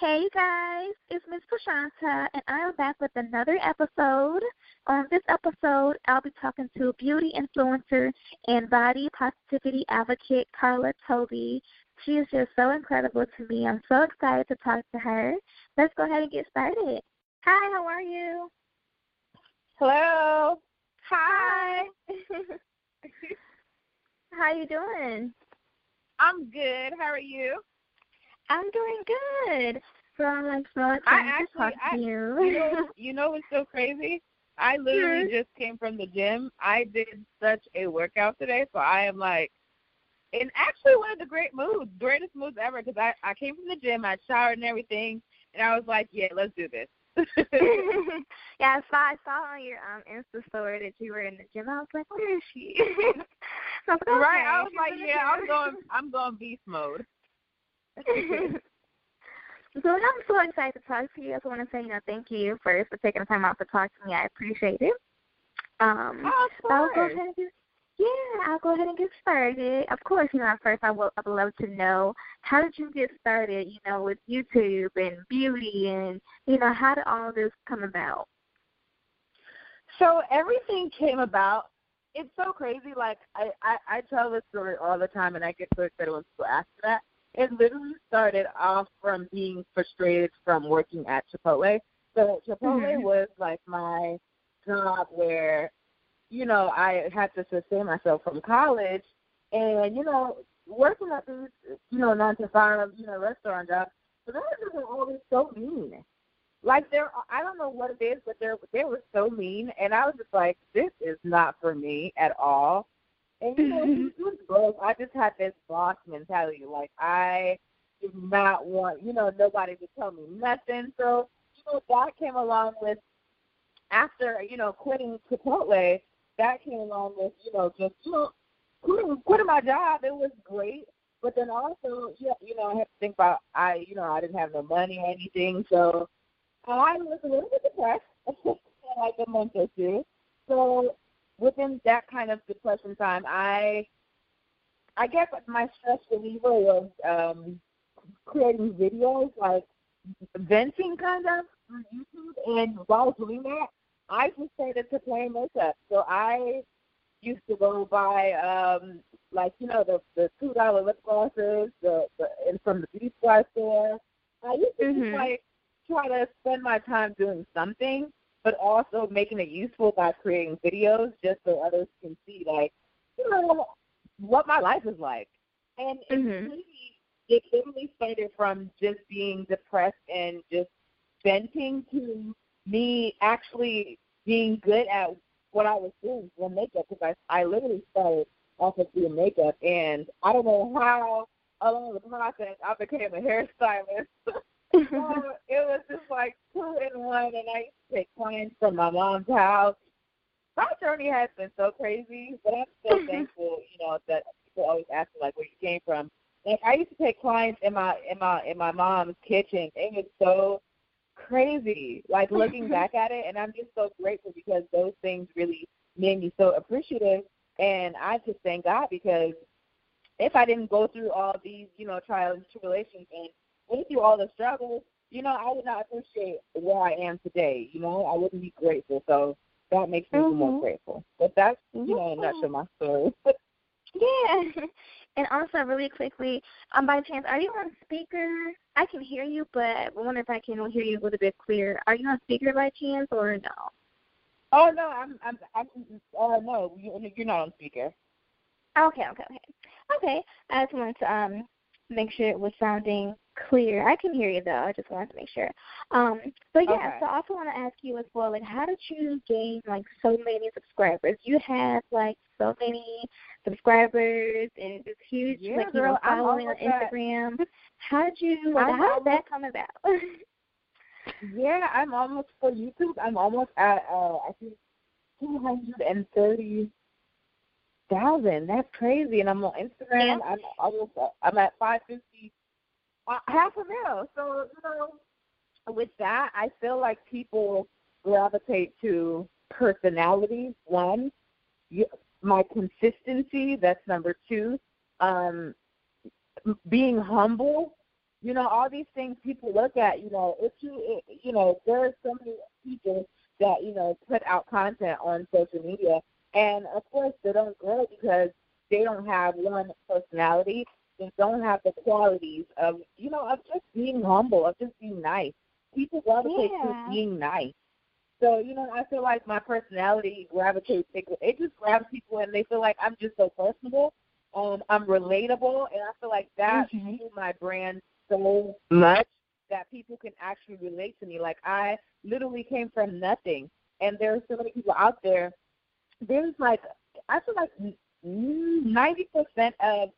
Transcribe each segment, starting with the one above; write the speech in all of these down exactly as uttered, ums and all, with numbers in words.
Hey guys, it's Miss Prashanta, and I am back with another episode. On this episode, I'll be talking to beauty influencer and body positivity advocate Carla Toby. She is just so incredible to me. I'm so excited to talk to her. Let's go ahead and get started. Hi, how are you? Hello. Hi. Hi. How you doing? I'm good. How are you? I'm doing good. So I'm like so excited I actually, to talk I, to you. You know, you know what's so crazy? I literally yes. just came from the gym. I did such a workout today, so I am like in actually one of the great moods, greatest moods ever, because I, I came from the gym, I showered and everything, and I was like, yeah, let's do this. Yeah, so I saw on your um, Insta story that you were in the gym. I was like, where is she? I like, okay, right, I was like, yeah, I'm going, I'm going beast mode. So I'm so excited to talk to you. I just want to say, you know, thank you first for taking the time out to talk to me. I appreciate it. Um, oh, of course. I'll go ahead and get, yeah, I'll go ahead and get started. Of course, you know, at first I would, I would love to know, how did you get started, you know, with YouTube and beauty and, you know, how did all this come about? So everything came about. It's so crazy. Like, I, I, I tell this story all the time, and I get so excited when people ask that. It literally started off from being frustrated from working at Chipotle. So Chipotle mm-hmm. was like my job where, you know, I had to sustain myself from college. And, you know, working at these, you know, nine to five, you know, restaurant jobs, the managers were always so mean. Like, they're, I don't know what it is, but they're, they were so mean. And I was just like, this is not for me at all. And, you know, he was broke. I just had this boss mentality. Like, I did not want, you know, nobody to tell me nothing. So, you know, that came along with, after, you know, quitting Chipotle, that came along with, you know, just, you know, quitting, quitting my job. It was great. But then also, yeah, you know, I had to think about, I, you know, I didn't have no money or anything. So I was a little bit depressed for like a month or two. So within that kind of depression time, I I guess my stress reliever was um, creating videos, like venting kind of on YouTube. And while doing that, I just started to play makeup. So I used to go buy, um, like, you know, the, the two dollar lip glosses the, the, and from the beauty supply store. I used to mm-hmm. just, like, try to spend my time doing something, but also making it useful by creating videos just so others can see, like, you know, what my life is like. And mm-hmm. it literally started from just being depressed and just venting to me actually being good at what I was doing for makeup, because I, I literally started off of doing makeup, and I don't know how along the process I became a hairstylist. So it was just like two in one, and I used to take clients from my mom's house. My journey has been so crazy, but I'm so thankful, you know, that people always ask me, like, where you came from. Like, I used to take clients in my in my in my mom's kitchen. It was so crazy, like, looking back at it, and I'm just so grateful because those things really made me so appreciative. And I just thank God, because if I didn't go through all these, you know, trials and tribulations and went through all the struggles, you know, I would not appreciate where I am today. You know, I wouldn't be grateful. So that makes me mm-hmm. more grateful. But that's, you yeah. know, in a nutshell, my story. Yeah. And also, really quickly, um, by chance, are you on speaker? I can hear you, but I wonder if I can hear you a little bit clearer. Are you on speaker by chance or no? Oh, no, I'm, I'm, I'm, oh, no, you're not on speaker. Okay, okay, okay. Okay, I just wanted to um, make sure it was sounding clear. I can hear you, though. I just wanted to make sure. Um, but, yeah, okay. So I also want to ask you as well, like, how did you gain, like, so many subscribers? You have, like, so many subscribers and this huge, yeah, like, you girl, know, following on that. Instagram. How did you, like, how almost, did that come about? Yeah, I'm almost, for YouTube, I'm almost at, uh, I think, two hundred thirty thousand. That's crazy. And I'm on Instagram. Yeah. I'm almost, I'm at five fifty. Uh, half a mil. So, you know, with that, I feel like people gravitate to personality, one. You, my consistency, that's number two. Um, being humble, you know, all these things people look at, you know, if you, it, you know, there are so many people that, you know, put out content on social media, and, of course, they don't grow because they don't have one personality. They don't have the qualities of, you know, of just being humble, of just being nice. People gravitate yeah. to being nice. So, you know, I feel like my personality gravitates. It just grabs people, and they feel like I'm just so personable. Um, I'm relatable, and I feel like that mm-hmm. made my brand so much that people can actually relate to me. Like, I literally came from nothing, and there are so many people out there. There's, like, I feel like ninety percent of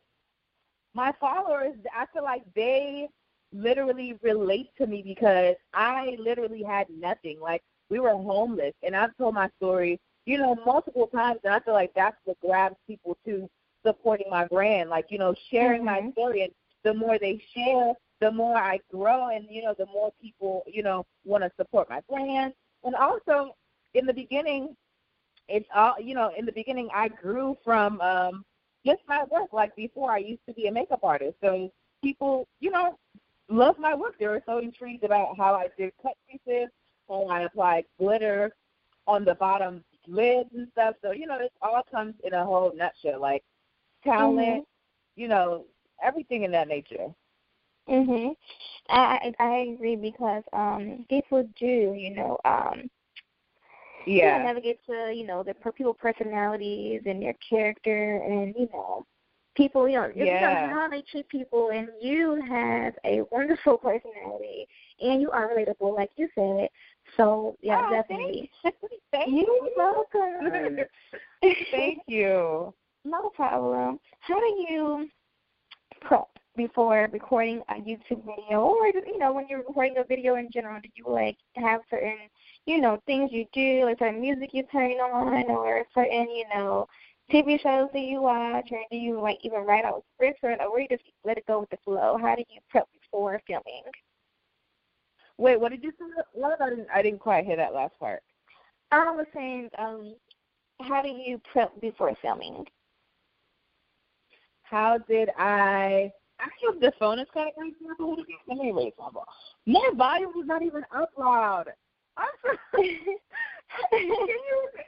my followers, I feel like they literally relate to me because I literally had nothing. Like, we were homeless, and I've told my story, you know, multiple times, and I feel like that's what grabs people to supporting my brand, like, you know, sharing mm-hmm. my story. And the more they share, the more I grow, and, you know, the more people, you know, want to support my brand. And also, in the beginning, it's all, you know, in the beginning, I grew from um, – just my work. Like, before, I used to be a makeup artist. So people, you know, love my work. They were so intrigued about how I did cut pieces, how I applied glitter on the bottom lids and stuff. So, you know, it all comes in a whole nutshell, like talent, mm-hmm. you know, everything in that nature. Mm-hmm. I, I agree because um, people do, you know, um, yeah, navigate to, you know, the people's personalities and their character and, you know, people, you know, yeah. how they treat people. And you have a wonderful personality, and you are relatable, like you said. So, yeah, oh, definitely. Thank you. Thank you. You're welcome. Thank you. No problem. How do you prep before recording a YouTube video, or, you know, when you're recording a video in general? Do you, like, have certain, you know, things you do, like certain music you turn on, or certain, you know, T V shows that you watch, or do you, like, even write out scripts, or, or you just let it go with the flow? How do you prep before filming? Wait, what did you say? What? I didn't, I didn't quite hear that last part. I was saying, um, how do you prep before filming? How did I... I have the phone is kind of crazy. Let me raise my ball. My volume is not even up loud. I'm sorry.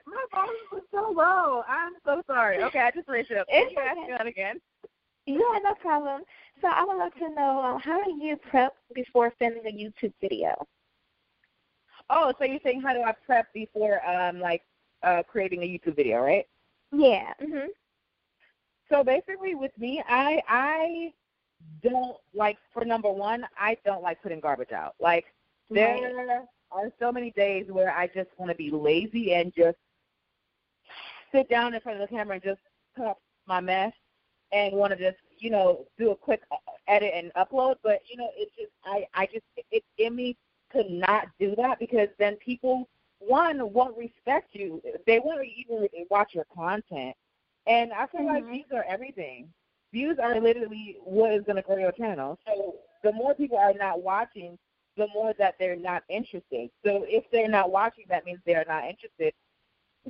My volume was so low. I'm so sorry. Okay, I just raised it up. Can you ask me that again? Yeah, no problem. So I would love to know, um, how do you prep before filming a YouTube video? Oh, so you're saying how do I prep before, um, like, uh, creating a YouTube video, right? Yeah. Mm-hmm. So basically with me, I I – don't, like, for number one, I don't like putting garbage out. Like, there are so many days where I just want to be lazy and just sit down in front of the camera and just put up my mess and want to just, you know, do a quick edit and upload. But, you know, it's just, I, I just, it's in me to not do that because then people, one, won't respect you. They won't even watch your content. And I feel mm-hmm. like these are everything. Views are literally what is going to grow your channel. So the more people are not watching, the more that they're not interested. So if they're not watching, that means they're not interested.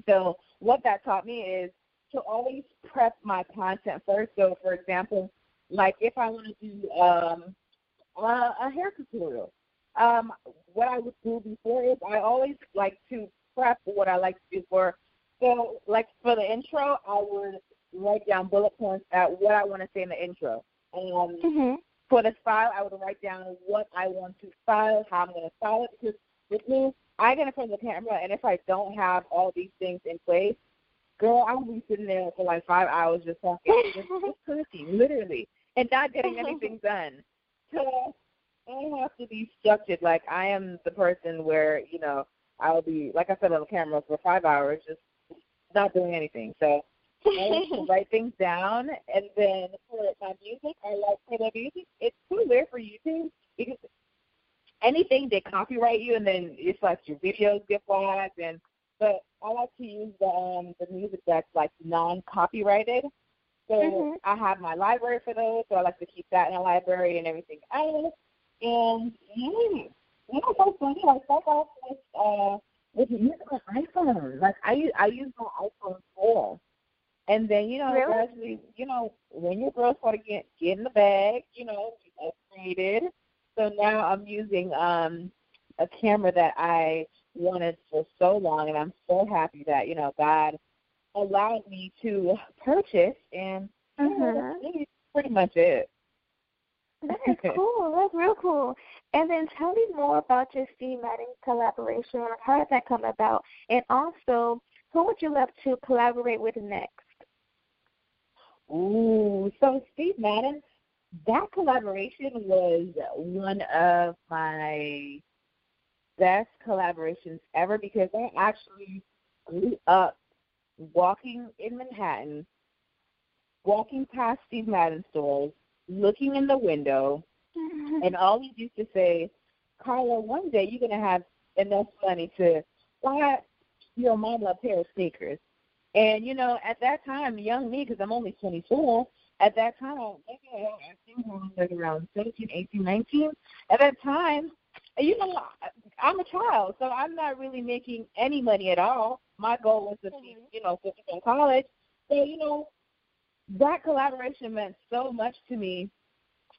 So what that taught me is to always prep my content first. So, for example, like if I want to do um, a, a hair tutorial, um, what I would do before is I always like to prep what I like to do for. So, like for the intro, I would write down bullet points at what I want to say in the intro. And um, mm-hmm. for the style, I would write down what I want to style, how I'm going to style it, because with me, I get in front of the camera, and if I don't have all these things in place, girl, I would be sitting there for like five hours just talking, just, just cooking, literally, and not getting anything done. So I have to be structured. Like, I am the person where, you know, I'll be, like I said, on the camera for five hours just not doing anything. So I like to write things down, and then for my music, I like for the music. It's too weird for YouTube because anything they copyright you, and then it's like your videos get flagged. And but I like to use the um, the music that's like non-copyrighted. So mm-hmm. I have my library for those, so I like to keep that in a library and everything else. And yeah, you know, so funny. I start off with uh with using my iPhone. Like I I use my iPhone four. And then, you know, really? Gradually, you know, when your girls want to get, get in the bag, you know, you upgraded. So now I'm using um, a camera that I wanted for so long, and I'm so happy that, you know, God allowed me to purchase, and uh-huh. you know, that's pretty much it. That is cool. That's real cool. And then tell me more about your Steve Madden collaboration. How did that come about? And also, who would you love to collaborate with next? Ooh, so Steve Madden, that collaboration was one of my best collaborations ever because I actually grew up walking in Manhattan, walking past Steve Madden stores, looking in the window, mm-hmm. and always used to say, Carla, one day you're going to have enough money to buy your mama a pair of sneakers. And, you know, at that time, young me, because I'm only twenty-four, at that time, maybe I think I was like around seventeen, eighteen, nineteen. At that time, you know, I'm a child, so I'm not really making any money at all. My goal was to be, you know, finish in college. So, you know, that collaboration meant so much to me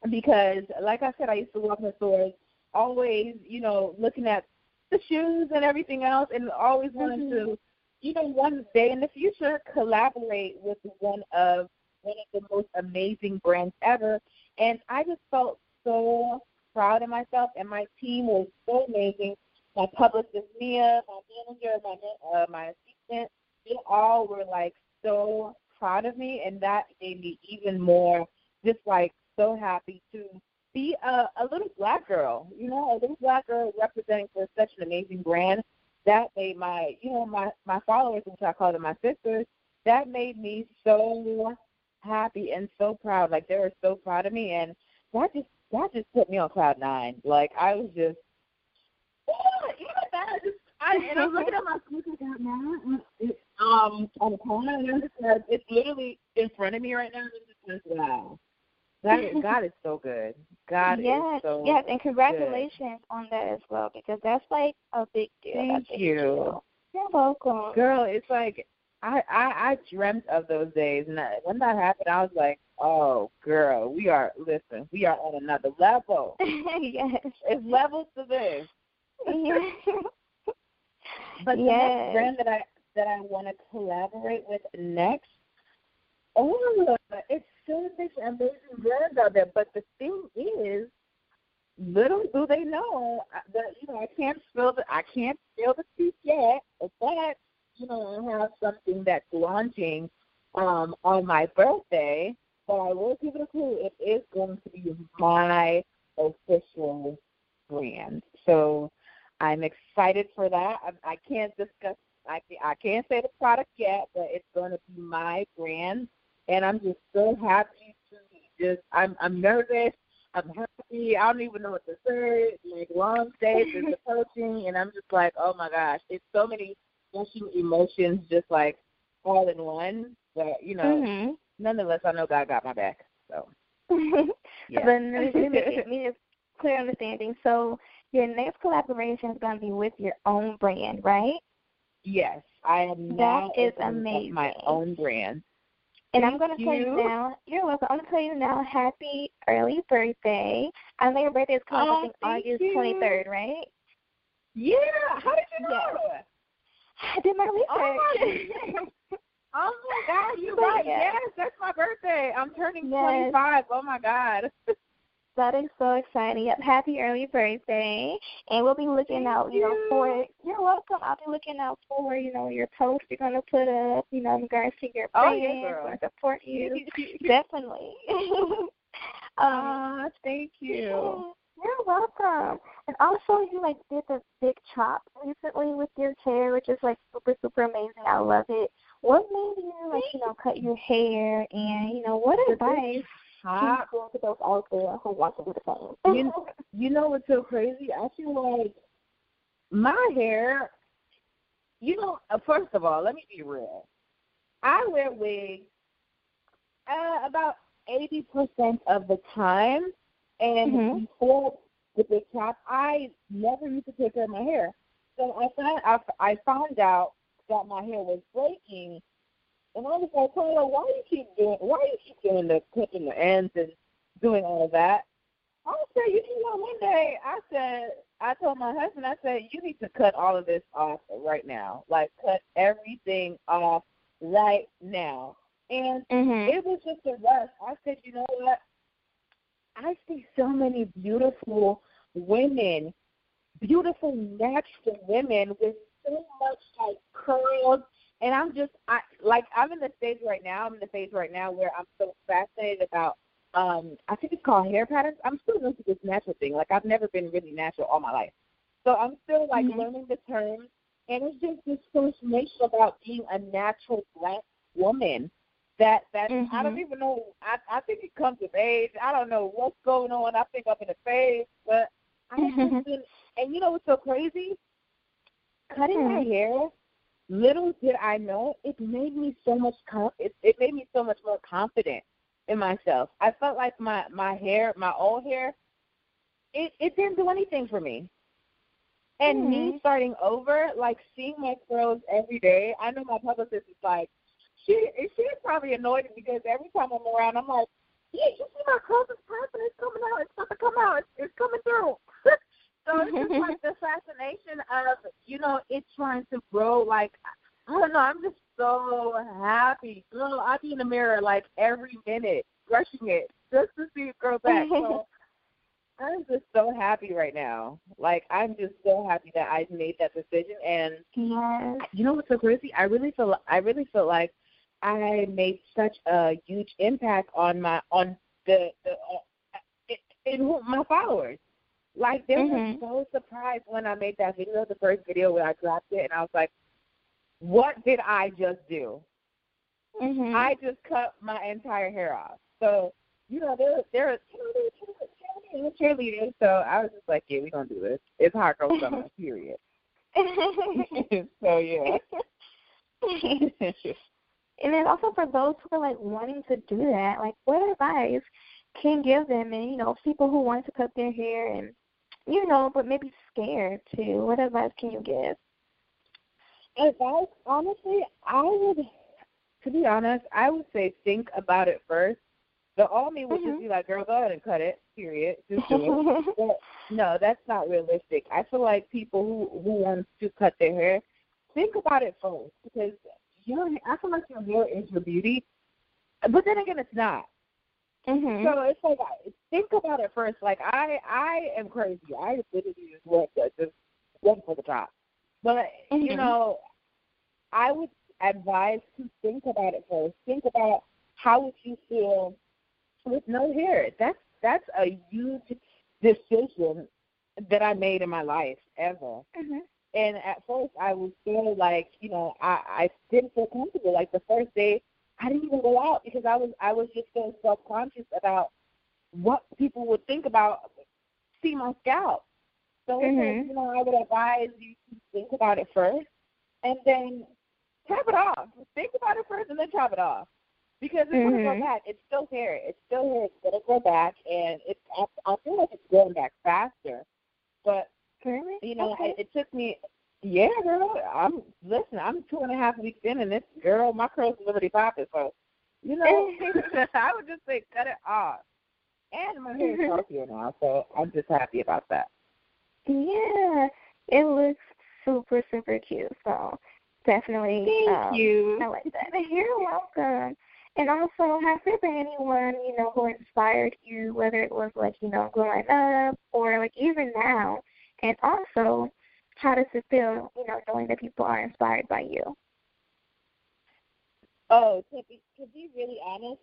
because, like I said, I used to walk in the stores, always, you know, looking at the shoes and everything else and always wanted mm-hmm. to, you know, one day in the future, collaborate with one of one of the most amazing brands ever. And I just felt so proud of myself, and my team was so amazing. My publicist, Mia, my manager, my uh, my assistant, they all were, like, so proud of me, and that made me even more just, like, so happy to be a, a little black girl, you know, a little black girl representing for such an amazing brand. That made my, you know, my, my followers, which I call them my sisters, that made me so happy and so proud. Like, they were so proud of me, and that just that just put me on cloud nine. Like, I was just, oh, even that, I just, I, and I'm looking at my sneakers right now, it's, um, on the corner, and I'm just like, it's literally in front of me right now, and I'm just like, wow. God, God is so good. God yes, is so Yes, and congratulations good. On that as well, because that's like a big deal. Thank that's you. Deal. You're welcome. Girl, it's like I, I, I dreamt of those days, and I, when that happened, I was like, oh, girl, we are, listen, we are on another level. Yes. It's levels to this. Yes. But the yes. next brand that I, that I want to collaborate with next, oh, it's so much amazing brands out there. But the thing is, little do they know that, you know, I can't spill the I can't spill the tea yet. But, you know, I have something that's launching um, on my birthday. But I will give it a clue. It is going to be my official brand. So I'm excited for that. I, I can't discuss. I I can't say the product yet, but it's going to be my brand. And I'm just so happy to just, I'm I'm nervous, I'm happy, I don't even know what to say. Like, long days is approaching, and I'm just like, oh, my gosh. It's so many emotions just, like, all in one. But, you know, mm-hmm. nonetheless, I know God got my back. So, yeah. But let me just clear understanding. So your next collaboration is going to be with your own brand, right? Yes. I am now that is amazing. My own brand. And Thank I'm going to tell you now, you're welcome. I'm going to tell you now, happy early birthday. I know your birthday is coming oh, up on August twenty-third, right? Yeah. How did you know? Yes. I did my research. Oh, my, oh my God, you're right. Yeah. Yes, that's my birthday. I'm turning yes. twenty-five. Oh, my God. That is so exciting. Yep, happy early birthday. And we'll be looking Thank out, you know, for it. You're welcome. I'll be looking out for, you know, your posts you're going to put up, you know, in regards to your oh, brand. Yeah, girl. I support you. Definitely. uh, Thank you. You're welcome. And also you, like, did the big chop recently with your hair, which is, like, super, super amazing. I love it. What made you, like, you know, cut your hair and, you know, what advice? Hot. To those out there who want to do the same. You, you know what's so crazy? I feel like my hair, you know, first of all, let me be real. I wear wigs uh, about eighty percent of the time. And mm-hmm. before the big chop, I never used to take care of my hair. So I found, I, I found out that my hair was breaking. And I was like, Carla, why do you keep doing why do you keep doing the clipping the ends and doing all of that? I said, you know, one day I said I told my husband, I said, you need to cut all of this off right now. Like, cut everything off right now. And mm-hmm. it was just a rush. I said, you know what? I see so many beautiful women, beautiful natural women with so much like curls. And I'm just, I like, I'm in the stage right now, I'm in the phase right now where I'm so fascinated about, um, I think it's called hair patterns. I'm still new to this natural thing. Like, I've never been really natural all my life. So I'm still, like, mm-hmm. learning the terms. And it's just this transformation about being a natural black woman that, that mm-hmm. I don't even know, I, I think it comes with age. I don't know what's going on. I think I'm in a phase. But I've mm-hmm. just been, and you know what's so crazy? Cutting mm-hmm. my hair. Little did I know, it made me so much. Com- it, it made me so much more confident in myself. I felt like my, my hair, my old hair, it, it didn't do anything for me. And mm-hmm. me starting over, like seeing my curls every day. I know my publicist is like, she she's probably annoyed because every time I'm around, I'm like, yeah, you see my curls is popping, it's coming out, it's about to come out, it's, it's coming through. So it's just like the fascination of, you know, it trying to grow. Like, I don't know, I'm just so happy. Girl, I'll be in the mirror, like, every minute, brushing it just to see it grow back. So I'm just so happy right now. Like, I'm just so happy that I made that decision. And yes. you know what's so crazy? I really feel I really feel like I made such a huge impact on my on the, the uh, in, in my followers. Like, they mm-hmm. were so surprised when I made that video, the first video when I dropped it, and I was like, what did I just do? Mm-hmm. I just cut my entire hair off. So, you know, there there was cheerleaders, cheerleaders, so I was just like, yeah, we're going to do this. It's hot girl summer, period. So, yeah. And then also for those who are, like, wanting to do that, like, what advice can give them, and, you know, people who want to cut their hair and, you know, but maybe scared too. What advice can you give? Advice, honestly, I would, to be honest, I would say think about it first. The all me would mm-hmm. just be like, girl, go ahead and cut it, period. Just do it. But no, that's not realistic. I feel like people who, who want to cut their hair, think about it first because your, I feel like your hair is your beauty, but then again, it's not. Mm-hmm. So it's like, think about it first. Like, I I am crazy. I literally just went, just went for the top. But, mm-hmm. you know, I would advise to think about it first. Think about how would you feel with no hair. That's, that's a huge decision that I made in my life ever. Mm-hmm. And at first I would feel like, you know, I, I didn't feel comfortable. Like, the first day, I didn't even go out because I was I was just so self-conscious about what people would think about see my scalp. So, mm-hmm. you know, I would advise you to think about it first and then chop it off. Think about it first and then chop it off because it's mm-hmm. going to go back. It's still hair. It's still hair. It's going to go back, and it's I, I feel like it's going back faster. But, really? You know, okay. it, it took me Yeah, girl. I'm listen. I'm two and a half weeks in, and this girl, my curls is already popping. So, you know, I would just say cut it off. And my hair is healthier now, so I'm just happy about that. Yeah, it looks super, super cute. So definitely, thank um, you. I like that. You're welcome. And also, has there been anyone, you know, who inspired you, whether it was, like, you know, growing up or, like, even now? And also, how does it feel, you know, knowing that people are inspired by you? Oh, to be, to be really honest,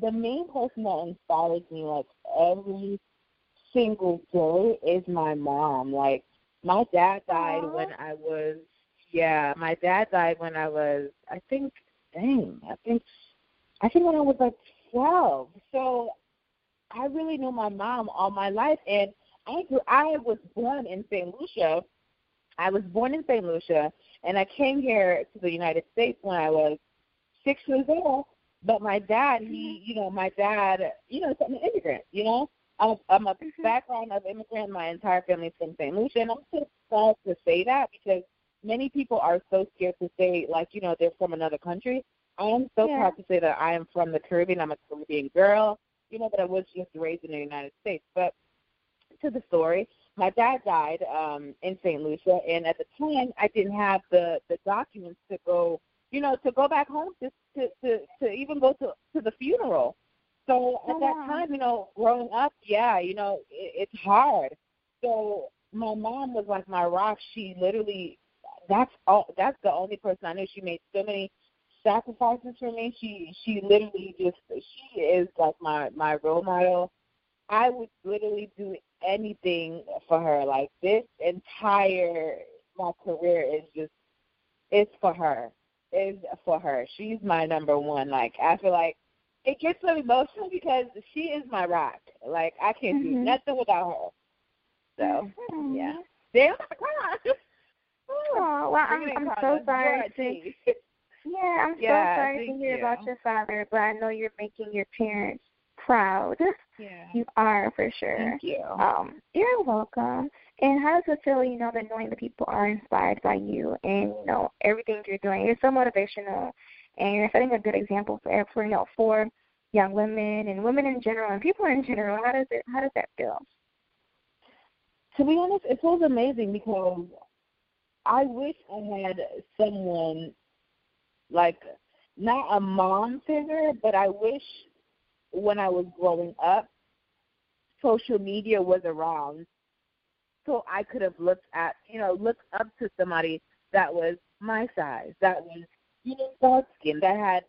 the main person that inspires me, like, every single day is my mom. Like, my dad died Aww. when I was, yeah, my dad died when I was, I think, Dang, I think I think when I was like twelve. So I really knew my mom all my life, and I grew, I was born in Saint Lucia. I was born in Saint Lucia, and I came here to the United States when I was six years old. But my dad, he, you know, my dad, you know, I'm an immigrant. You know, I'm, I'm a background of immigrant. My entire family's from Saint Lucia, and I'm so proud to say that because many people are so scared to say, like, you know, they're from another country. I am so yeah. proud to say that I am from the Caribbean. I'm a Caribbean girl, you know, but I was just raised in the United States. But to the story, my dad died um, in Saint Lucia, and at the time I didn't have the, the documents to go, you know, to go back home, to to, to, to even go to, to the funeral. So at oh, that wow. time, you know, growing up, yeah, you know, it, it's hard. So my mom was like my rock. She literally... That's all. That's the only person I know. She made so many sacrifices for me. She she literally just, she is like my, my role model. I would literally do anything for her. Like, this entire, my career is just, it's for her. It's for her. She's my number one. Like, I feel like it gets so emotional because she is my rock. Like, I can't mm-hmm. do nothing without her. So, yeah. Damn, I cried. Oh, well, I'm, I'm so sorry to, yeah, I'm yeah, so sorry to hear you. about your father, but I know you're making your parents proud. Yeah. You are, for sure. Thank you. Um, you're welcome. And how does it feel, you know, that knowing that people are inspired by you and, you know, everything you're doing? You're so motivational, and you're setting a good example for, for you know, for young women and women in general and people in general. How does it? How does that feel? To be honest, it feels amazing because I wish I had someone, like, not a mom figure, but I wish when I was growing up, social media was around so I could have looked at, you know, looked up to somebody that was my size, that was, you know, dark skin, that had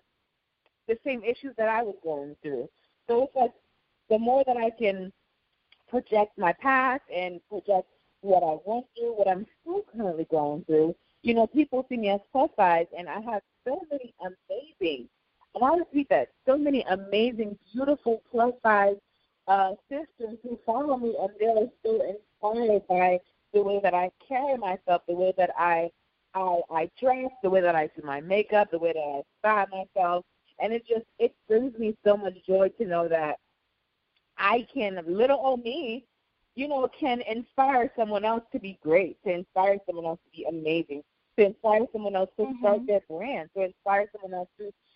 the same issues that I was going through. So it's like the more that I can project my past and project what I went through, what I'm still currently going through. You know, people see me as plus size, and I have so many amazing, and I repeat that, so many amazing, beautiful plus size uh, sisters who follow me, and they're still inspired by the way that I carry myself, the way that I, I I dress, the way that I do my makeup, the way that I style myself, and it just, it brings me so much joy to know that I can, little old me, you know, can inspire someone else to be great, to inspire someone else to be amazing, to inspire someone else to mm-hmm. start their brand, to inspire someone else to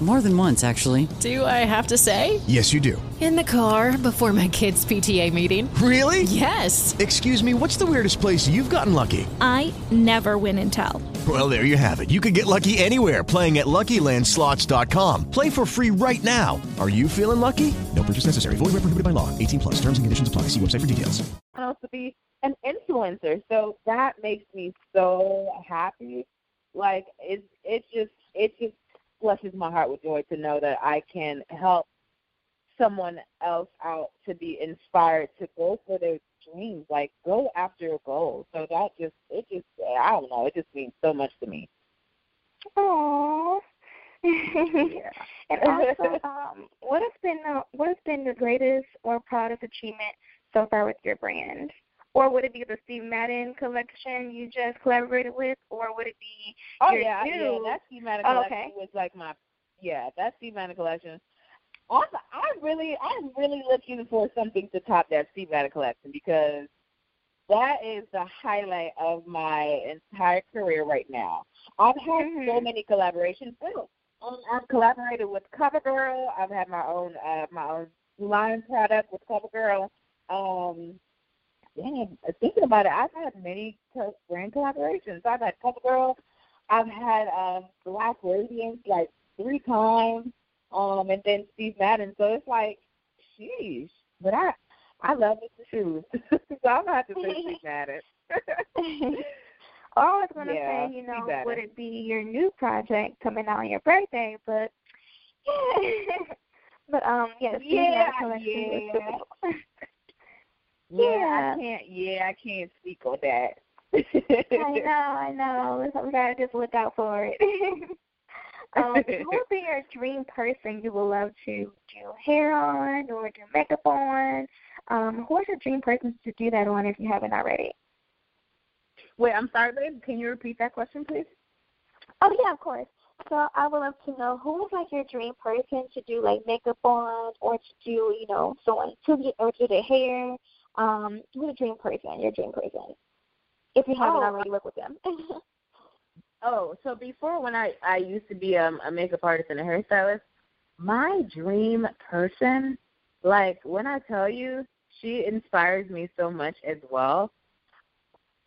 More than once, actually. Do I have to say? Yes, you do. In the car before my kids' P T A meeting. Really? Yes. Excuse me, what's the weirdest place you've gotten lucky? I never win and tell. Well, there you have it. You can get lucky anywhere, playing at Lucky Land Slots dot com. Play for free right now. Are you feeling lucky? No purchase necessary. Void where prohibited by law. eighteen plus. Terms and conditions apply. See website for details. I want to be an influencer, so that makes me so happy. Like, it, it just, it just blesses my heart with joy to know that I can help someone else out to be inspired to go for their dreams, like go after your goals. So that just, it just, I don't know, it just means so much to me. Aww. Yeah. And also, um, what has been uh, what has been your greatest or proudest achievement so far with your brand? Or would it be the Steve Madden collection you just collaborated with? Or would it be oh, your yeah, new? Oh, yeah, that Steve Madden collection oh, okay. was like my, yeah, that Steve Madden collection. I'm, I'm really, I'm really looking for something to top that Steve Madden collection because that is the highlight of my entire career right now. I've had mm-hmm. so many collaborations. Ooh, um, I've collaborated with CoverGirl. I've had my own, uh, my own line product with CoverGirl. Um, dang, thinking about it, I've had many brand collaborations. I've had CoverGirl. I've had um, Black Radiance like three times. Um, and then Steve Madden. So it's like, sheesh. But I, I love it to shoes. So I'm going to have to say Steve Madden. I was going to yeah, say, you know, would it be your new project coming out on your birthday? But, yeah. But, um, yeah, Steve yeah, Madden collection yeah. was yeah. yeah, I can't, yeah, I can't speak on that. I know, I know. We got to just look out for it. Um, who would be your dream person you would love to do hair on or do makeup on? Um, who is your dream person to do that on if you haven't already? Wait, I'm sorry, babe. Can you repeat that question, please? Oh, yeah, of course. So I would love to know who is, like, your dream person to do, like, makeup on or to do, you know, so on, to get, or to do the hair. Um, who's your dream person, your dream person, if you haven't oh. already worked with them? Oh, so before when I, I used to be um, a makeup artist and a hairstylist, my dream person, like when I tell you, she inspires me so much as well.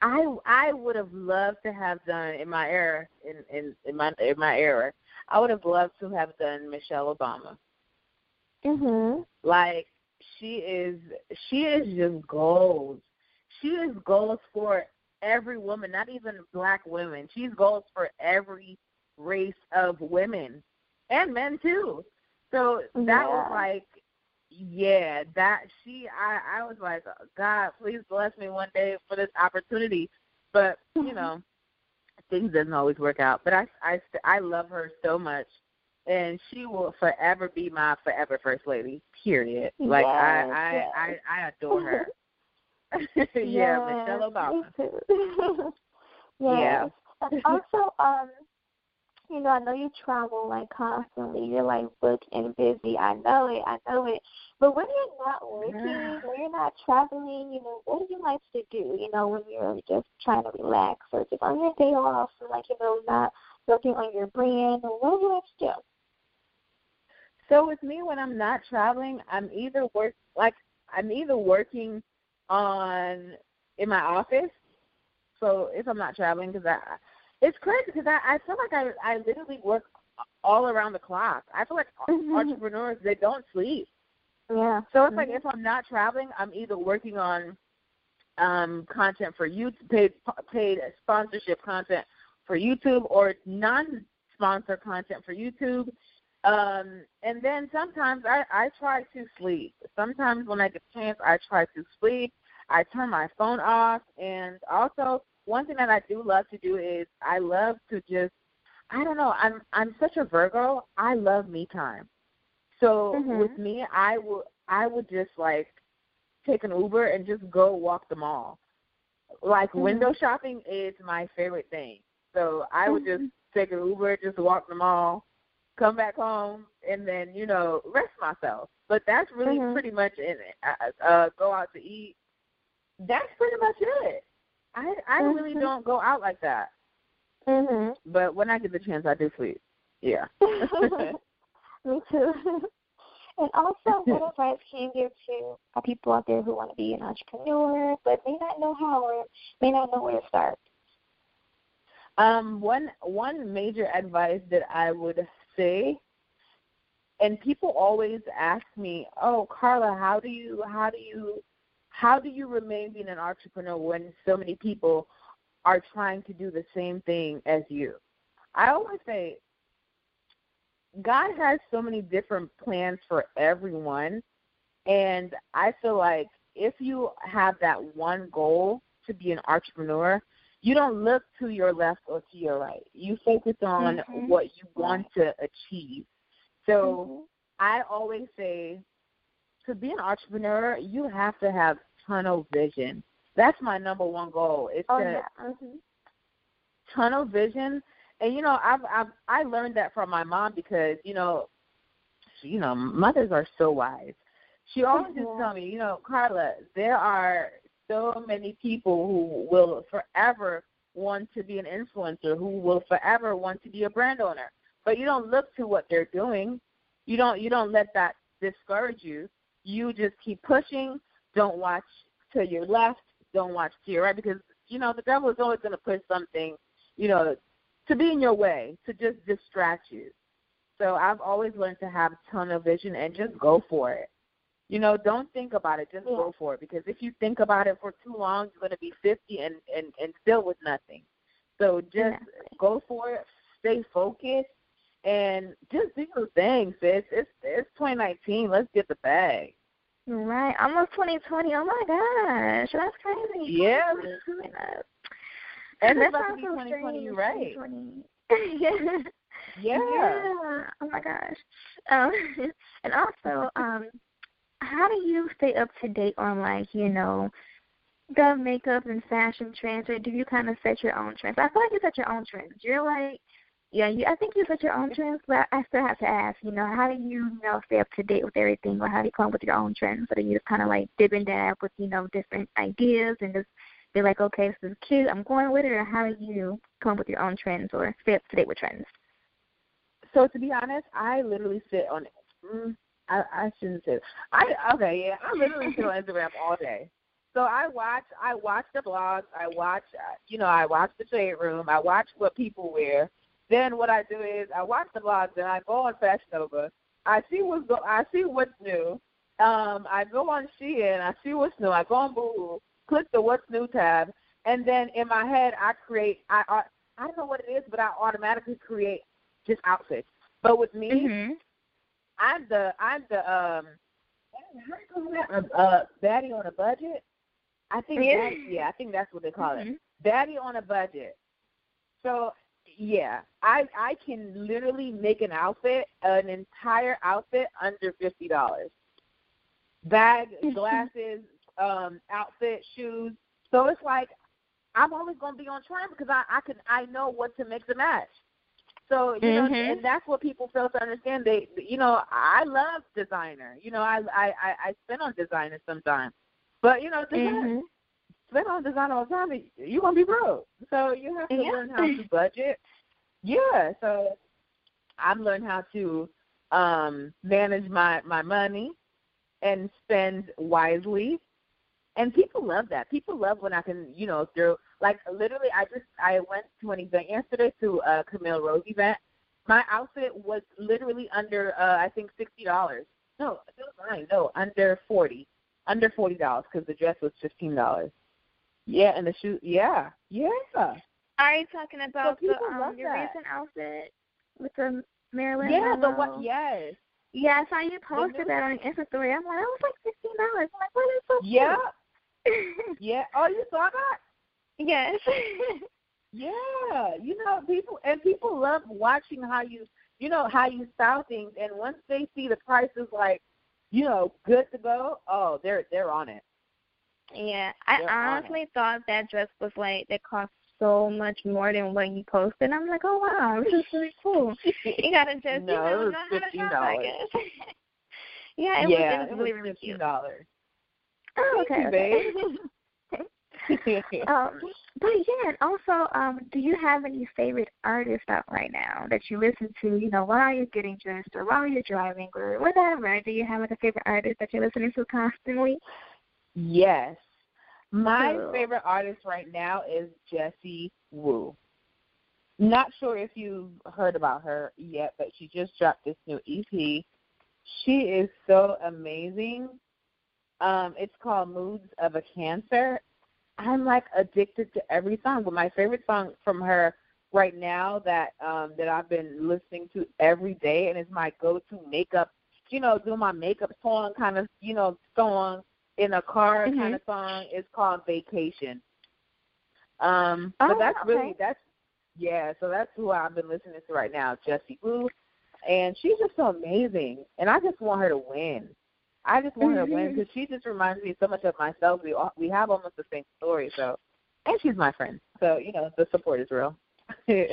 I I would have loved to have done in my era in, in, in my in my era, I would have loved to have done Michelle Obama. Mhm. Like she is she is just gold. She is gold for every woman, not even black women. She's goals for every race of women and men too. So that yeah. was like, yeah, that she, I, I was like, oh, God, please bless me one day for this opportunity. But, you know, things doesn't always work out. But I, I, I love her so much. And she will forever be my forever first lady, period. Like, yes, I, yes. I, I, I adore her. yeah, yes, Michelle Obama. Yes. Yeah. And also, um, you know, I know you travel like constantly. You're like booked and busy. I know it. I know it. But when you're not working, when you're not traveling, you know, what do you like to do? You know, when you're just trying to relax or just on your day off, or like you know, not working on your brand. Or what do you like to do? So with me, when I'm not traveling, I'm either work like I'm either working. on in my office, so if I'm not traveling, because I, it's crazy because I, I feel like I, I literally work all around the clock. I feel like mm-hmm. entrepreneurs, they don't sleep. Yeah. So it's mm-hmm. like if I'm not traveling, I'm either working on um, content for YouTube, paid, paid sponsorship content for YouTube or non-sponsor content for YouTube. Um, and then sometimes I, I try to sleep. Sometimes when I get a chance, I try to sleep. I turn my phone off, and also one thing that I do love to do is I love to just, I don't know, I'm I'm such a Virgo. I love me time. So mm-hmm. with me, I will I would just like take an Uber and just go walk the mall. Like mm-hmm. window shopping is my favorite thing. So I would mm-hmm. just take an Uber, just walk the mall, come back home, and then, you know, rest myself. But that's really mm-hmm. pretty much it. Uh, uh, go out to eat. That's pretty much it. I I mm-hmm. really don't go out like that. Mm-hmm. But when I get the chance, I do sleep. Yeah. Me too. And also, what advice can you give to people out there who want to be an entrepreneur but may not know how or may not know where to start? Um, one one major advice that I would say, and people always ask me, "Oh, Carla, how do you how do you how do you remain being an entrepreneur when so many people are trying to do the same thing as you?" I always say, God has so many different plans for everyone, and I feel like if you have that one goal to be an entrepreneur, you don't look to your left or to your right. You focus on mm-hmm. what you want to achieve. So mm-hmm. I always say to be an entrepreneur, you have to have tunnel vision. that's my number one goal. It's oh, yeah. mm-hmm. tunnel vision. And, you know, I've, I've, I learned that from my mom because, you know, she, you know, mothers are so wise. She always mm-hmm. just tell me, you know, Carla, there are so many people who will forever want to be an influencer, who will forever want to be a brand owner. But you don't look to what they're doing. You don't you don't let that discourage you. You just keep pushing. Don't watch to your left. Don't watch to your right because, you know, the devil is always going to push something, you know, to be in your way, to just distract you. So I've always learned to have tunnel vision and just go for it. You know, don't think about it. Just yeah. go for it because if you think about it for too long, you're going to be fifty and, and, and still with nothing. So just exactly. go for it. Stay focused. And just do your thing, sis. It's, it's twenty nineteen. Let's get the bag. Right. Almost twenty twenty. Oh, my gosh. That's crazy. Yeah. And that's about to be twenty twenty. You're right. yeah. yeah. Oh, my gosh. Um, and also, um, how do you stay up to date on, like, you know, the makeup and fashion trends, or do you kind of set your own trends? I feel like you set your own trends. You're like, Yeah, you, I think you set your own trends, but I still have to ask, you know, how do you, you know, stay up to date with everything, or how do you come up with your own trends? So do you just kind of, like, dip and dab with, you know, different ideas and just be like, okay, this is cute, I'm going with it, or how do you come up with your own trends or stay up to date with trends? So to be honest, I literally sit on mm, – I, I shouldn't say – I okay, yeah, I literally sit on Instagram all day. So I watch I watch the blogs. I watch, you know, I watch the Shade Room. I watch what people wear. Then what I do is I watch the blogs and I go on Fashion Nova. I see what's go- I see what's new. Um, I go on Shein. I see what's new. I go on Boohoo. Click the What's New tab, and then in my head I create. I I, I don't know what it is, but I automatically create just outfits. But with me, mm-hmm. I'm the I'm the um. How do you call that? Uh, baddie on a budget. I think yeah. That, yeah, I think that's what they call mm-hmm. it. Baddie on a budget. So. Yeah, I I can literally make an outfit, an entire outfit under fifty dollars. Bag, glasses, um, outfit, shoes. So it's like I'm always going to be on trend because I, I can I know what to mix and match. So, you mm-hmm. know, and that's what people fail to understand. They, you know, I love designer. You know, I I, I spend on designer sometimes. But, you know, mm-hmm. spend on design all the time, you're going to be broke. So you have to yeah. learn how to budget. Yeah, so I've learned how to um, manage my, my money and spend wisely. And people love that. People love when I can, you know, through, like literally I just, I went to an event yesterday to a Camille Rose event. My outfit was literally under, uh, I think, sixty dollars. No, no, under forty dollars. Under forty dollars because the dress was fifteen dollars. Yeah, and the shoes. Yeah, yeah. Are you talking about so the um, your that. recent outfit with the Marilyn? Yeah, the what? Yes. Yeah, I saw you posted that on Insta story. I'm like, that was like fifteen dollars. I'm like, what is so? Yeah. Cute? yeah. Oh, you saw that? Yes. yeah. You know, people and people love watching how you, you know, how you style things. And once they see the prices, like, you know, good to go. Oh, they're they're on it. Yeah, I honestly thought that dress was like, that cost so much more than what you posted. I'm like, oh, wow, this is really cool. You got to just, no, you know, know how to shop, I guess. yeah, it yeah, was, it was it really, was really cute. Dollars. Oh, okay. okay. um, but, yeah, and also, um, do you have any favorite artists out right now that you listen to, you know, while you're getting dressed or while you're driving or whatever? Do you have like, a favorite artist that you're listening to constantly? Yes. My Ooh. favorite artist right now is Jessie Woo. Not sure if you've heard about her yet, but she just dropped this new E P. She is so amazing. Um, it's called Moods of a Cancer. I'm, like, addicted to every song, but my favorite song from her right now that um, that I've been listening to every day and is my go-to makeup, you know, do my makeup song kind of, you know, song. In a car mm-hmm. kind of song. It's called Vacation. Um, oh, but that's okay. really, that's, yeah, so that's who I've been listening to right now, Jessie Woo. And she's just so amazing. And I just want her to win. I just want her to win because she just reminds me so much of myself. We all, we have almost the same story, so and she's my friend, so you know the support is real. Yeah,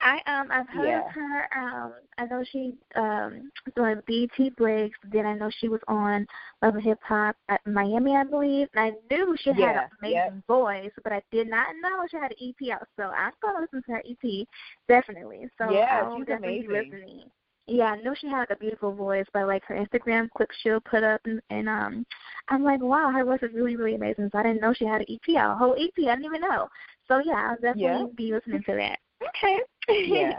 I um I've heard yeah. of her. Um, I know she um doing B T Breaks. Then I know she was on Love and Hip Hop at Miami, I believe. And I knew she had yeah. an amazing yeah. voice, but I did not know she had an E P out. So I'm gonna listen to her E P definitely. So yeah, I'll she's definitely amazing. Be listening. Yeah, I know she had a beautiful voice by, like, her Instagram clip she'll put up, and, and um, I'm like, wow, her voice is really, really amazing. So I didn't know she had an E P out, a whole E P. I didn't even know. So, yeah, I'll definitely yeah. be listening to that. Okay.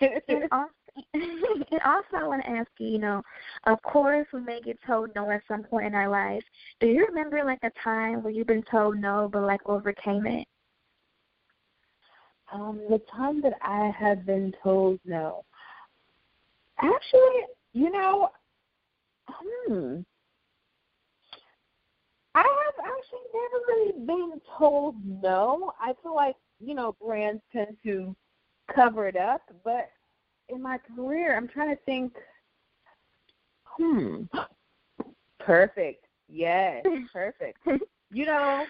Yeah. and, also, and also I want to ask you, you know, of course we may get told no at some point in our lives. Do you remember, like, a time where you've been told no but, like, overcame it? Um, the time that I have been told no. Actually, you know, hmm, I have actually never really been told no. I feel like, you know, brands tend to cover it up. But in my career, I'm trying to think, hmm, perfect. Yes, perfect. You know,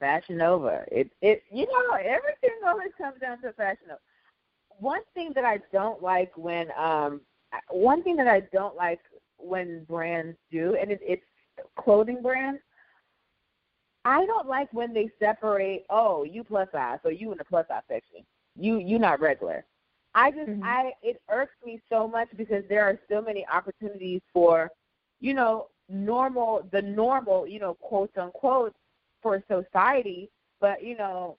Fashion Nova. It, it, you know, everything always comes down to Fashion Nova. One thing that I don't like when um, one thing that I don't like when brands do, and it, it's clothing brands. I don't like when they separate. Oh, you plus size, so you in the plus size section. You you not regular. I just mm-hmm. I it irks me so much because there are so many opportunities for, you know, normal the normal you know quote unquote for society, but you know,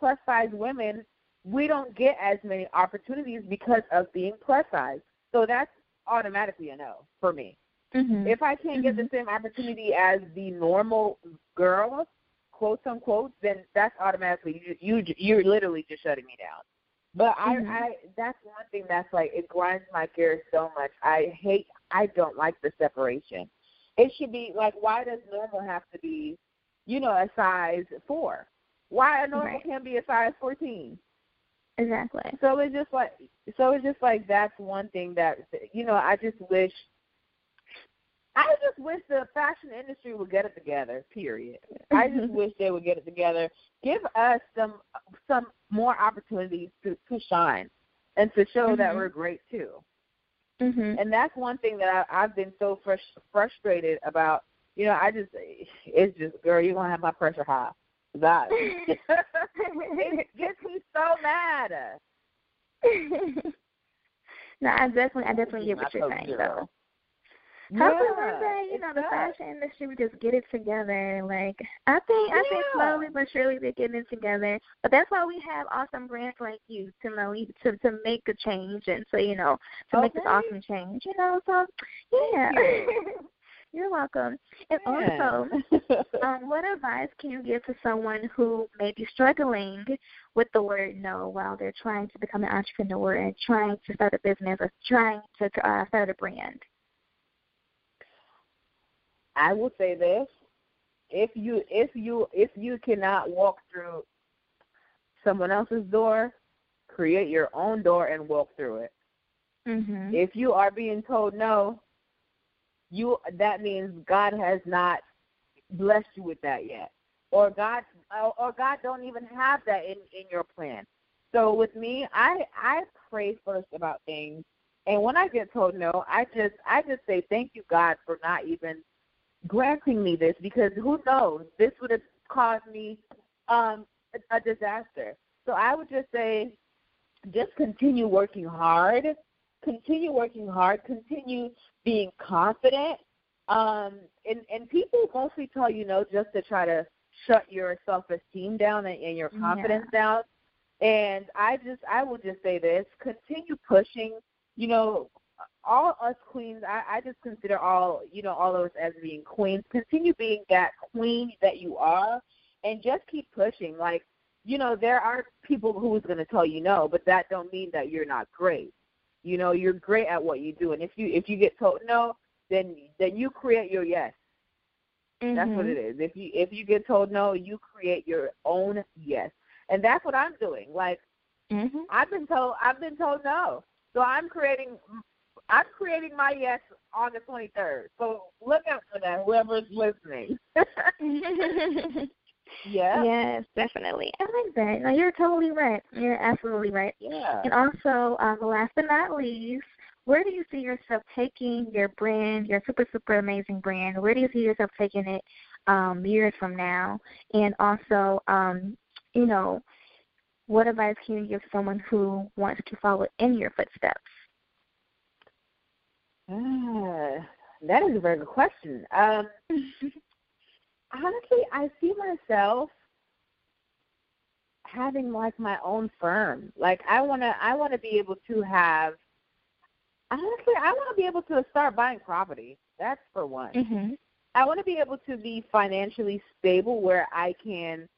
plus size women. We don't get as many opportunities because of being plus size. So that's automatically a no for me. Mm-hmm. If I can't mm-hmm. get the same opportunity as the normal girl, quote unquote, then that's automatically you. you you're literally just shutting me down. But mm-hmm. I, I, that's one thing that's like it grinds my gears so much. I hate. I don't like the separation. It should be like, why does normal have to be, you know, a size four? Why a normal right. can't be a size fourteen? Exactly. So it's just like, so it's just like that's one thing that you know. I just wish, I just wish the fashion industry would get it together. Period. I just wish they would get it together. Give us some some more opportunities to, to shine and to show mm-hmm. that we're great too. Mm-hmm. And that's one thing that I, I've been so frus- frustrated about. You know, I just it's just girl, you're gonna have my pressure high. That it gets me so mad. No, I definitely, I definitely get what you're saying, though. Hopefully one day, you know, the fashion industry, we just get it together. Like I think, I think slowly but surely they're getting it together. But that's why we have awesome brands like you to know, to to make a change and so you know to make this awesome change. You know, so yeah. You're welcome. And yeah. also, um, what advice can you give to someone who may be struggling with the word no while they're trying to become an entrepreneur and trying to start a business or trying to uh, start a brand? I will say this: if you if you if you cannot walk through someone else's door, create your own door and walk through it. Mm-hmm. If you are being told no. You that means God has not blessed you with that yet, or God, or God don't even have that in, in your plan. So with me, I I pray first about things, and when I get told no, I just I just say thank you God for not even granting me this because who knows this would have caused me um, a, a disaster. So I would just say, just continue working hard, continue working hard, continue. Being confident, um, and, and people mostly tell you no just to try to shut your self-esteem down and, and your confidence yeah. down. And I just, I will just say this, continue pushing. You know, all us queens, I, I just consider all, you know, all of us as being queens. Continue being that queen that you are and just keep pushing. Like, you know, there are people who is going to tell you no, but that don't mean that you're not great. You know, you're great at what you do, and if you if you get told no, then then you create your yes. Mm-hmm. That's what it is. If you if you get told no, you create your own yes, and that's what I'm doing. Like mm-hmm. I've been told I've been told no, so I'm creating I'm creating my yes on the twenty-third, so look out for that, whoever's listening. Yeah. Yes, definitely. I like that. No, you're totally right. You're absolutely right. Yeah. And also, um, last but not least, where do you see yourself taking your brand, your super, super amazing brand? Where do you see yourself taking it um, years from now? And also, um, you know, what advice can you give someone who wants to follow in your footsteps? Uh, that is a very good question. Um, honestly, I see myself having, like, my own firm. Like, I want to I wanna be able to have, honestly, I want to be able to start buying property. That's for one. Mm-hmm. I want to be able to be financially stable where I can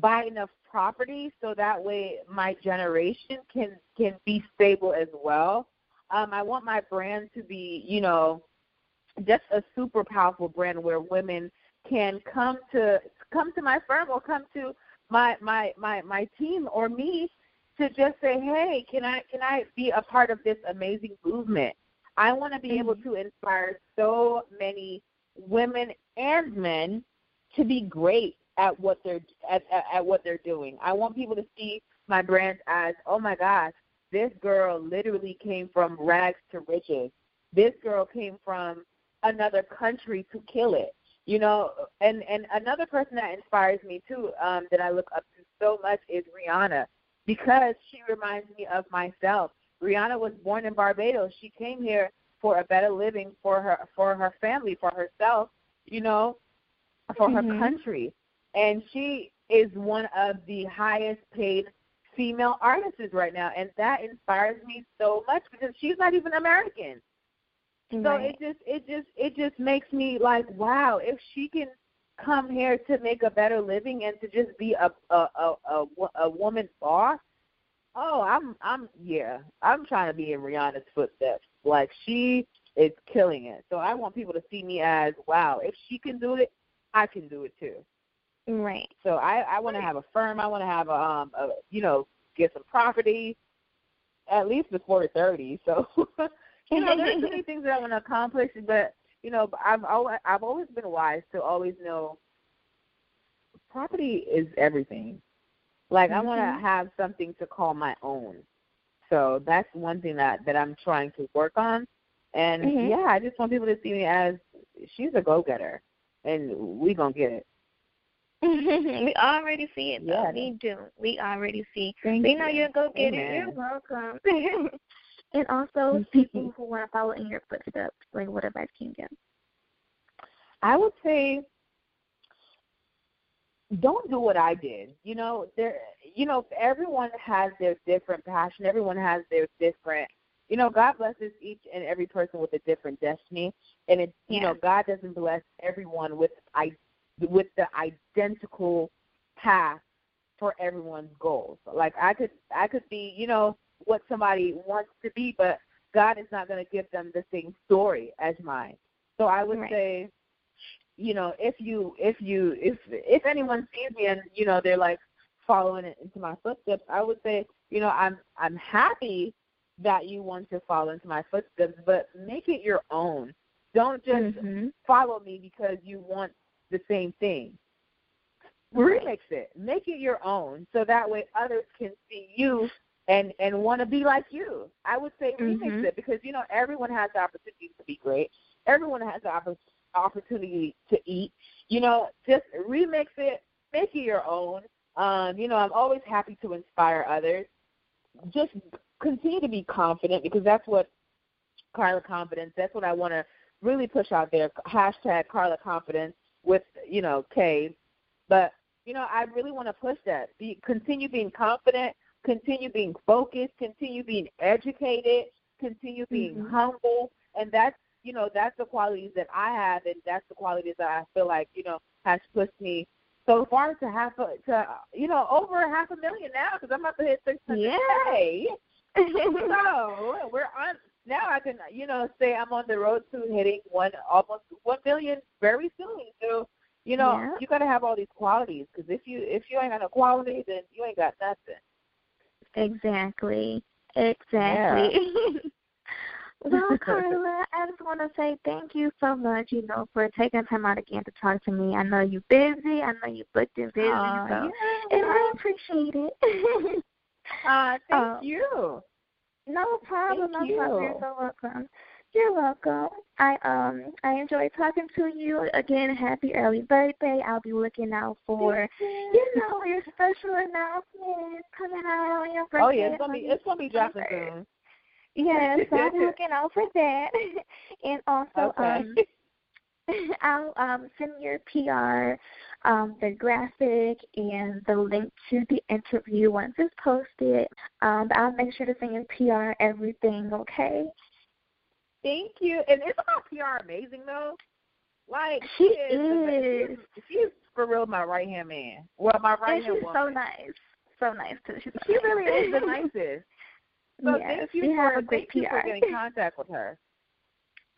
buy enough property so that way my generation can, can be stable as well. Um, I want my brand to be, you know, just a super powerful brand where women can come to come to my firm or come to my my, my, my team or me to just say, hey, can I can I be a part of this amazing movement? I want to be mm-hmm. able to inspire so many women and men to be great at what they're at, at, at what they're doing. I want people to see my brand as, oh my gosh, this girl literally came from rags to riches. This girl came from another country to kill it. You know, and, and another person that inspires me too, um, that I look up to so much is Rihanna, because she reminds me of myself. Rihanna was born in Barbados. She came here for a better living for her for her family, for herself, you know, for mm-hmm. her country. And she is one of the highest paid female artists right now, and that inspires me so much because she's not even American. Right. So it just it just it just makes me like, wow, if she can come here to make a better living and to just be a a a, a, a woman boss, oh, I'm I'm yeah, I'm trying to be in Rihanna's footsteps. Like, she is killing it. So I want people to see me as, wow, if she can do it, I can do it too. Right. So I, I want right. to have a firm. I want to have, a, um, a, you know, get some property at least before thirty. So, you know, there's so many things that I want to accomplish. But, you know, I've always, I've always been wise to always know property is everything. Like, mm-hmm. I want to have something to call my own. So that's one thing that, that I'm trying to work on. And, mm-hmm. yeah, I just want people to see me as, she's a go-getter, and we going to get it. We already see it, though. Yeah. We do. We already see. Thank we you. Know you'll go get Amen. It. You're welcome. And also, people who want to follow in your footsteps, like, what advice can you give? I would say, don't do what I did. You know, there. You know, everyone has their different passion. Everyone has their different. You know, God blesses each and every person with a different destiny, and it. You yeah. know, God doesn't bless everyone with ideas. With the identical path for everyone's goals. Like, I could I could be, you know, what somebody wants to be, but God is not going to give them the same story as mine. So I would right. say, you know, if you if you if if anyone sees me and, you know, they're like following it into my footsteps, I would say, you know, I'm I'm happy that you want to follow into my footsteps, but make it your own. Don't just mm-hmm. follow me because you want the same thing. Remix it. Make it your own so that way others can see you and, and want to be like you. I would say remix mm-hmm. it because, you know, everyone has the opportunity to be great. Everyone has the opportunity to eat. You know, just remix it. Make it your own. Um, you know, I'm always happy to inspire others. Just continue to be confident because that's what Carla Confidence, that's what I want to really push out there, hashtag Carla Confidence. With, you know, K. But, you know, I really want to push that. Be, continue being confident, continue being focused, continue being educated, continue being mm-hmm. humble. And that's, you know, that's the qualities that I have, and that's the qualities that I feel like, you know, has pushed me so far to, half a, to you know, over half a million now because I'm about to hit six hundred K. So we're on. Now I can, you know, say I'm on the road to hitting one almost one billion very soon. So, you know, yeah. you gotta have all these qualities because if you if you ain't got no qualities, then you ain't got nothing. Exactly. Exactly. Yeah. Well, Carla, I just want to say thank you so much, you know, for taking time out again to talk to me. I know you're busy. I know you're booked and busy. Uh, so yeah, and I appreciate it. uh, thank uh, you. No problem. Thank you. No problem. You're so welcome. You're welcome. I um I enjoy talking to you. Again, happy early birthday. I'll be looking out for you. you know your special announcements coming out on your birthday. Oh yeah, it's gonna be it's gonna be dropping soon. Yes, yeah, so I'll be looking out for that. And also okay. um I'll um send your P R um the graphic and the link to the interview once it's posted. Um but I'll make sure to send your P R everything, okay? Thank you. And isn't our P R amazing, though? Like, she is. is. She's, she's for real my right-hand man. Well, my right-hand woman. so nice. So nice, too. She's she nice. really is the nicest. So yes, thank you, for, a great thank P R. you for getting in contact with her.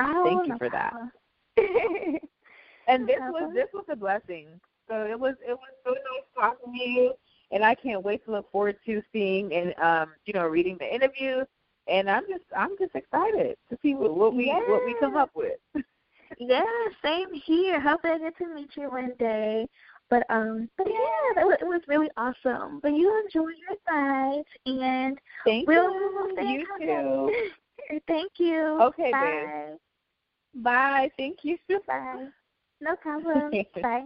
Oh, thank you for that. and this was this was a blessing. So it was it was so nice talking to you, and I can't wait to look forward to seeing and, um, you know, reading the interviews. And I'm just, I'm just excited to see what, what we, yes. what we come up with. yeah, same here. Hopefully I get to meet you one day. But, um, but yeah, it was, it was really awesome. But you enjoy your night, and thank we'll you. Stay you too. Thank you. Okay, bye. Babe. Bye. Thank you. Bye. No problem. Bye.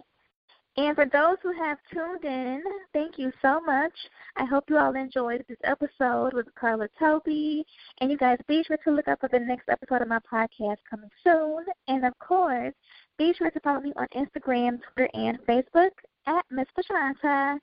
And for those who have tuned in, thank you so much. I hope you all enjoyed this episode with Carla Toby. And you guys, be sure to look up for the next episode of my podcast coming soon. And, of course, be sure to follow me on Instagram, Twitter, and Facebook at Miss Prashanta.